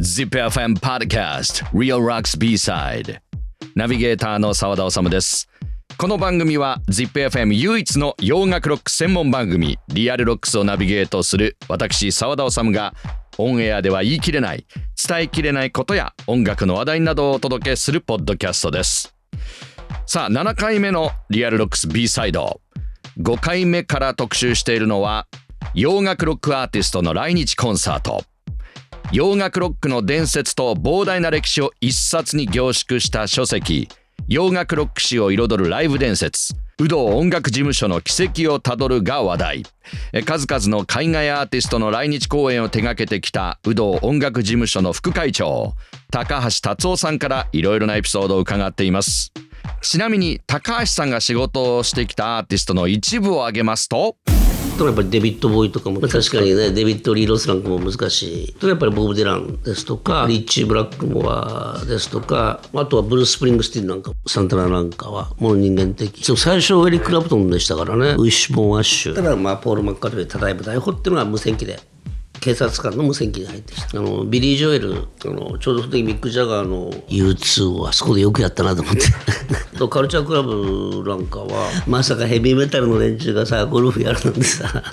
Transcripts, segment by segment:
ZipFM Podcast Real Rocks B-Side ナビゲーターの澤田治です。この番組は ZipFM 唯一の洋楽ロック専門番組リアルロックスをナビゲートする私澤田治がオンエアでは言い切れない伝えきれないことや音楽の話題などをお届けするポッドキャストです。さあ7回目のリアルロックス B サイド、5回目から特集しているのは洋楽ロックアーティストの来日コンサート。洋楽ロックの伝説と膨大な歴史を一冊に凝縮した書籍、洋楽ロック史を彩るライブ伝説、有働音楽事務所の軌跡をたどるが話題。数々の海外アーティストの来日公演を手掛けてきた有働音楽事務所の副会長高橋達夫さんからいろいろなエピソードを伺っています。ちなみに高橋さんが仕事をしてきたアーティストの一部を挙げますと、やっぱりデビッド・ボーイとかも確かにね、デビッド・リー・ロスなんかも難しいとか、やっぱりボブ・ディランですとかリッチー・ブラックモアですとか、あとはブルース・スプリングスティーンなんかサンタナなんかはもう人間的、最初エリック・クラプトンでしたからね、ウィッシュ・ボーン・アッシュ、ただまあポール・マッカートニー、ただいま逮捕っていうのは無線機で、警察官の無線機で入ってきたビリー・ジョエル、ちょうどその時ミック・ジャガーの U2 をあそこでよくやったなと思ってとカルチャークラブなんかはまさかヘビーメタルの連中がさゴルフやるなんてさ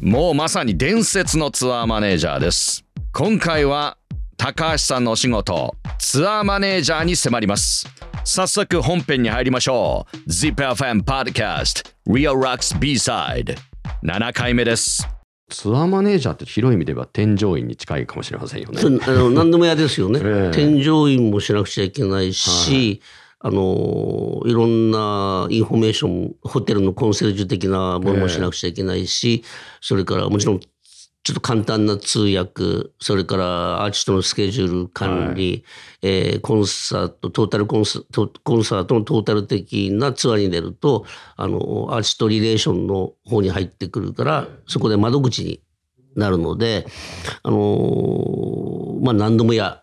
もうまさに伝説のツアーマネージャーです。今回は高橋さんのお仕事、ツアーマネージャーに迫ります。早速本編に入りましょう。 ZipFM Podcast Real Rocks B-Side 7回目です。ツアーマネージャーって広い意味では添乗員に近いかもしれませんよね。何でも嫌ですよね、添乗員もしなくちゃいけないし、いろんなインフォメーション、ホテルのコンセルジュ的なものもしなくちゃいけないし、それからもちろんちょっと簡単な通訳、それからアーティストのスケジュール管理、コンサート、コンサートのトータル的なツアーに出ると、アーティストリレーションの方に入ってくるから、そこで窓口になるので、まあ何度もや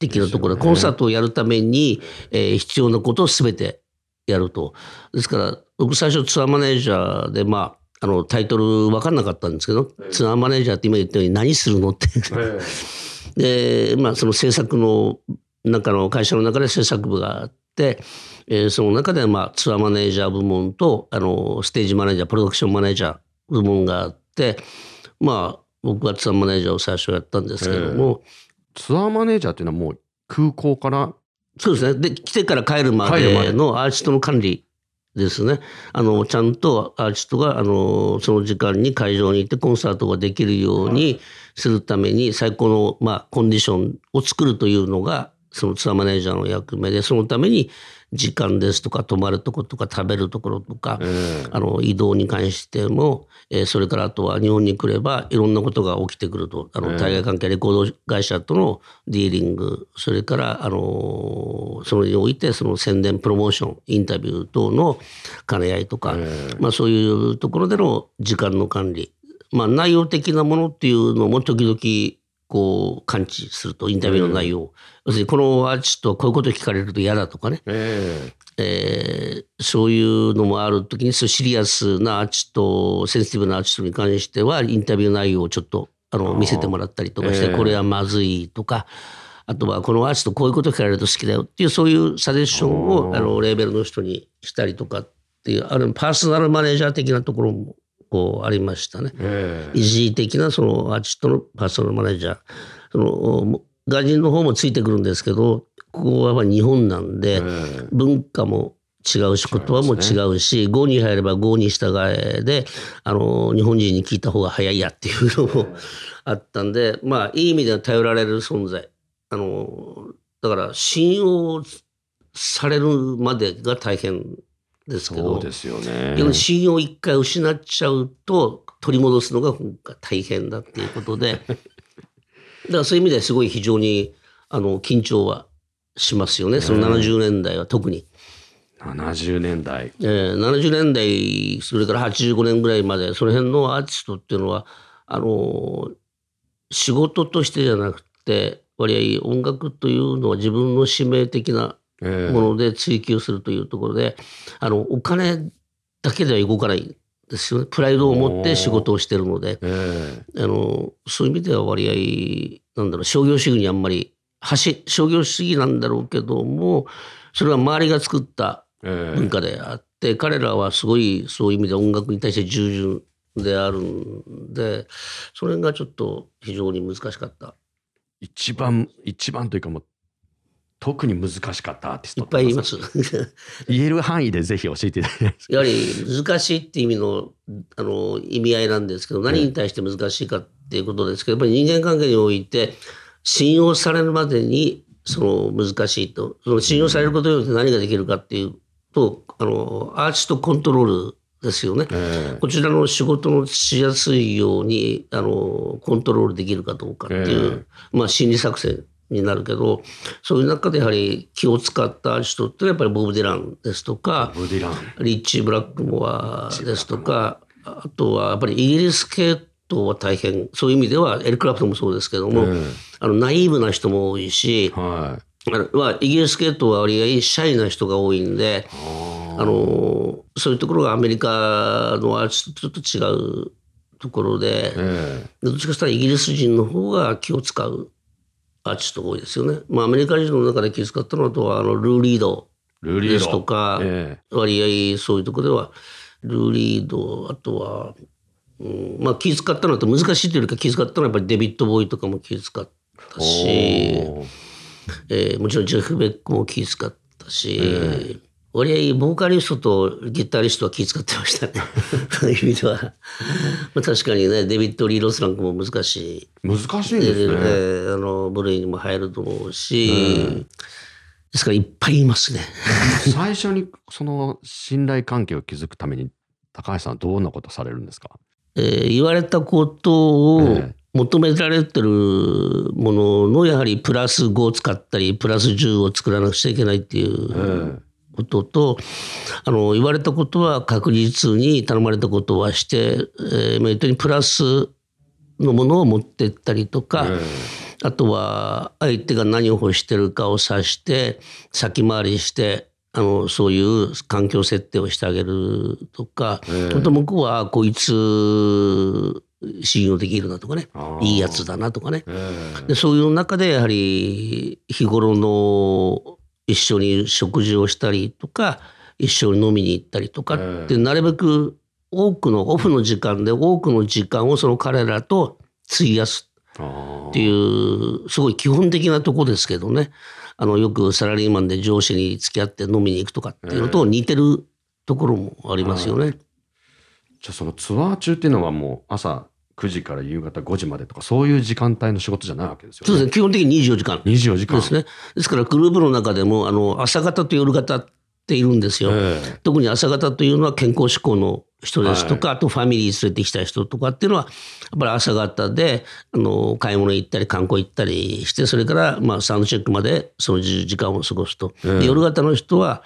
的なところで、コンサートをやるために、必要なことを全てやると。ですから、僕最初ツアーマネージャーで、まあ、タイトル分かんなかったんですけど、ツアーマネージャーって今言ったように何するのってで、まあ、その制作の中の会社の中で制作部があって、その中で、まあ、ツアーマネージャー部門とステージマネージャー、プロダクションマネージャー部門があって、まあ、僕はツアーマネージャーを最初やったんですけども、ツアーマネージャーっていうのはもう空港から、そうですね、で来てから帰るまでのアーティストの管理ですね、ちゃんとアーティストがその時間に会場に行ってコンサートができるようにするために最高の、まあ、コンディションを作るというのがそのツアーマネージャーの役目で、そのために時間ですとか泊まるところとか食べるところとか、移動に関しても、それからあとは日本に来ればいろんなことが起きてくると、対外関係、レコード会社とのディーリング、それからそれにおいてその宣伝、プロモーション、インタビュー等の兼ね合いとか、まあ、そういうところでの時間の管理、まあ、内容的なものっていうのも時々こう感知すると、インタビューの内容、要するにこのアーティストはこういうこと聞かれると嫌だとかね、そういうのもあるときに、シリアスなアーティスト、センシティブなアーティストに関してはインタビュー内容をちょっと見せてもらったりとかして、これはまずいとか、あとはこのアーティストこういうこと聞かれると好きだよっていう、そういうサジェッションをレーベルの人にしたりとかっていう、パーソナルマネージャー的なところもこうありましたね。一時的なそのアーティストのパーソナルマネージャー、その外人の方もついてくるんですけど、ここはやっぱり日本なんで、文化も違うし言葉も違うし、郷に入れば郷に従えで、日本人に聞いた方が早いやっていうのもあったんで、まあいい意味では頼られる存在、だから信用されるまでが大変ですけど、そうですよね。信用を一回失っちゃうと取り戻すのが大変だっていうことでだからそういう意味ではすごい非常に緊張はしますよね、その70年代は特に。70年代、70年代それから85年ぐらいまで、その辺のアーティストっていうのは仕事としてじゃなくて、割合音楽というのは自分の使命的なもので追求するというところで、お金だけでは動かないですよね。プライドを持って仕事をしているので、そういう意味では割合なんだろう、商業主義にあんまり商業主義なんだろうけども、それは周りが作った文化であって、彼らはすごいそういう意味で音楽に対して従順であるんで、それがちょっと非常に難しかった。一番というかもう特に難しかったアーティストいっぱいいます言える範囲でぜひ教えていただきたい。やはり難しいって意味の、意味合いなんですけど、何に対して難しいかっていうことですけど、やっぱり人間関係において信用されるまでにその難しいと、その信用されることによって何ができるかっていうと、アーティストコントロールですよね。こちらの仕事のしやすいようにコントロールできるかどうかっていう、まあ、心理作戦になるけど、そういう中でやはり気を使った人ってやっぱりボブ・ディランですとか、リッチ・ブラックモアですとか、あとはやっぱりイギリス系統は大変、そういう意味ではエル・クラプトンもそうですけども、ナイーブな人も多いし、イギリス系統は割合シャイな人が多いんで、そういうところがアメリカのアーティストとちょっと違うところで、どっちかしたらイギリス人の方が気を使うアーティストが多いですよね。まあ、アメリカ人の中で気を使ったのはルー・リードですとか、割合そういうところではルー・リード、あとは、まあ、気を使ったのは難しいというよりか、気を使ったのはやっぱりデビッド・ボーイとかも気を使ったし、もちろんジェフ・ベックも気を使ったし、割合ボーカリストとギタリストは気遣ってましたねそういう意味ではまあ確かにね、デビッド・リー・ロスなんかも難しいですね、部類にも入ると思うし、ですからいっぱいいますね最初にその信頼関係を築くために高橋さんはどんなことされるんですか？言われたことを、求められてるもののやはりプラス5を使ったりプラス10を作らなくちゃいけないっていう、ことと、言われたことは確実に、頼まれたことはして、メリットにプラスのものを持ってったりとか、あとは相手が何を欲してるかを察して先回りしてそういう環境設定をしてあげるとか、本当向こうはこいつ信用できるなとかね、いいやつだなとかね、でそういう中でやはり日頃の一緒に食事をしたりとか一緒に飲みに行ったりとかって、なるべく多くのオフの時間で多くの時間をその彼らと費やすっていうすごい基本的なとこですけどね、よくサラリーマンで上司に付き合って飲みに行くとかっていうのと似てるところもありますよね。じゃあそのツアー中っていうのはもう朝9時から夕方5時までとかそういう時間帯の仕事じゃないわけですよね。そうですね、基本的に24時間ですね。ですからグループの中でも朝方と夜方っているんですよ、特に朝方というのは健康志向の人ですとか、あとファミリー連れてきた人とかっていうのはやっぱり朝方で買い物行ったり観光行ったりして、それからまあサウンドチェックまでその時間を過ごすと、夜方の人は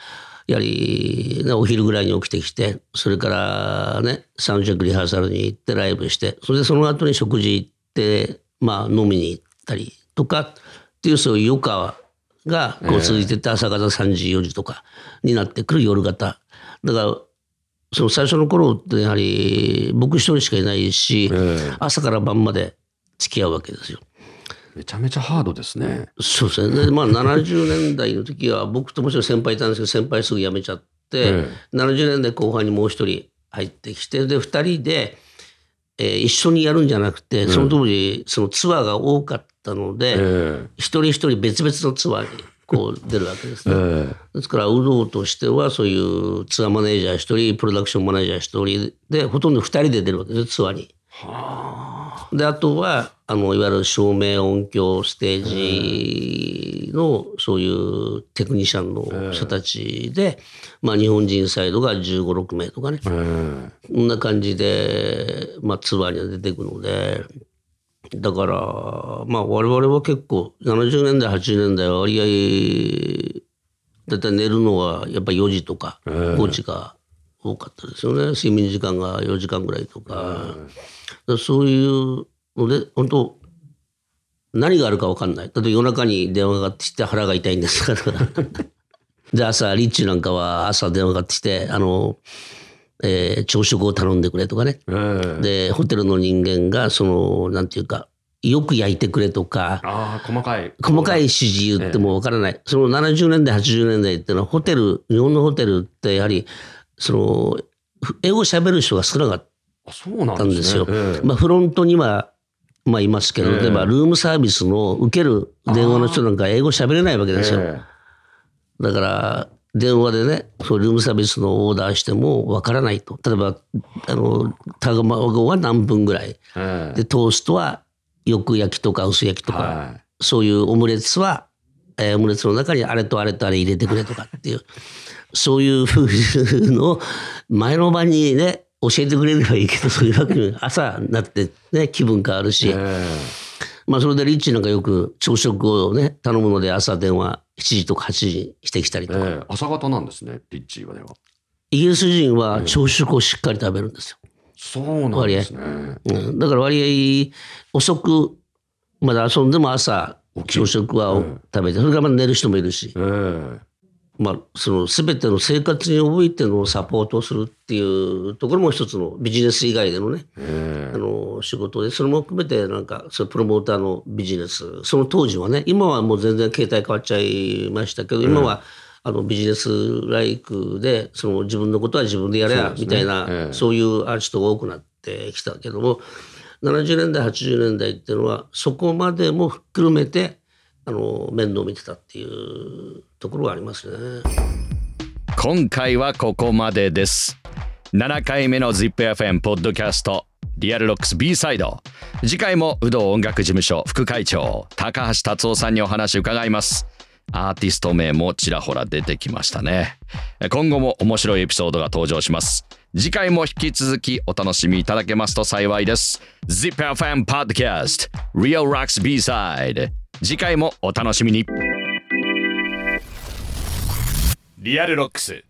やはりお昼ぐらいに起きてきて、それからねサウンドチェックリハーサルに行ってライブして、それでその後に食事行ってまあ飲みに行ったりとかっていう、そういう余暇がこう続いてて、朝方3時4時とかになってくる夜方だから、その最初の頃ってやはり僕一人しかいないし、朝から晩まで付き合うわけですよ。めちゃめちゃハードですね。そうですね。でまあ70年代の時は僕ともちろん先輩いたんですけど、先輩すぐ辞めちゃって、70年代後半にもう一人入ってきて、で2人で、一緒にやるんじゃなくて、その当時そのツアーが多かったので、一人一人別々のツアーにこう出るわけですね。ですから有働としてはそういうツアーマネージャー一人、プロダクションマネージャー一人でほとんど2人で出るわけですよ、ツアーに。であとはあのいわゆる照明、音響、ステージのそういうテクニシャンの人たちで、まあ、日本人サイドが15、6名とかね、こんな感じで、まあ、ツアーには出てくので、だから、まあ、我々は結構70年代80年代は割合だいたい寝るのはやっぱり4時とか5時か多かったですよね。睡眠時間が4時間ぐらいとか、そういうので本当何があるか分かんない。だって夜中に電話がかかってきて腹が痛いんですからで朝リッチなんかは朝電話がかかってきて朝食を頼んでくれとかね、でホテルの人間がそのなんていうかよく焼いてくれとか、あ、細かい指示言っても分からない、その70年代80年代っていうのはホテル、日本のホテルってやはりその英語喋る人が少なかったんですよ。まあ、フロントには、まあ、いますけど、例えばルームサービスの受ける電話の人なんか英語喋れないわけですよ。だから電話でね、そうルームサービスのオーダーしてもわからないと。例えば卵は何分ぐらい、でトーストはよく焼きとか薄焼きとか、はい、そういうオムレツは、オムレツの中にあれとあれとあれ入れてくれとかっていうそういうふうの前の晩にね教えてくれればいいけど、そういうわけに朝になってね気分変わるし、まあ、それでリッチなんかよく朝食をね頼むので朝電話7時とか8時にしてきたりとか、朝方なんですねリッチは。ではイギリス人は朝食をしっかり食べるんですよ。そうなんですね。だから割合遅くまだ遊んでも朝朝食は食べて、それからまだ寝る人もいるし、まあ、その全ての生活においてのサポートをするっていうところも一つのビジネス以外でのね、仕事で、それも含めてなんかそのプロモーターのビジネス、その当時はね、今はもう全然形態変わっちゃいましたけど、今はビジネスライクでその自分のことは自分でやれやみたいな、そういうアーティストが多くなってきたけども、70年代80年代っていうのはそこまでも含めて面倒見てたっていうところはありますね。今回はここまでです。7回目の ZipFM ポッドキャストリアルロックス B サイド、次回も有働音楽事務所副会長高橋達夫さんにお話伺います。アーティスト名もちらほら出てきましたね。今後も面白いエピソードが登場します。次回も引き続きお楽しみいただけますと幸いです。 ZipFM Podcast Real Rocks B サイド、次回もお楽しみに。リアルロックス、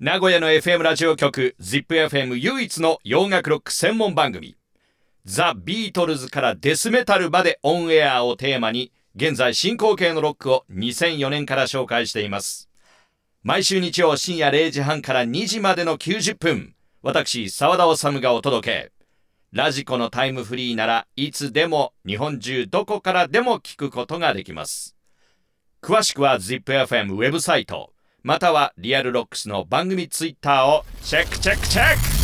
名古屋の FM ラジオ局 ZipFM 唯一の洋楽ロック専門番組、ザ・ビートルズからデスメタルまでオンエアをテーマに、現在進行形のロックを2004年から紹介しています。毎週日曜深夜0時半から2時までの90分、私澤田治がお届け。ラジコのタイムフリーならいつでも日本中どこからでも聞くことができます。詳しくは ZipFM ウェブサイトまたはリアルロックスの番組ツイッターをチェック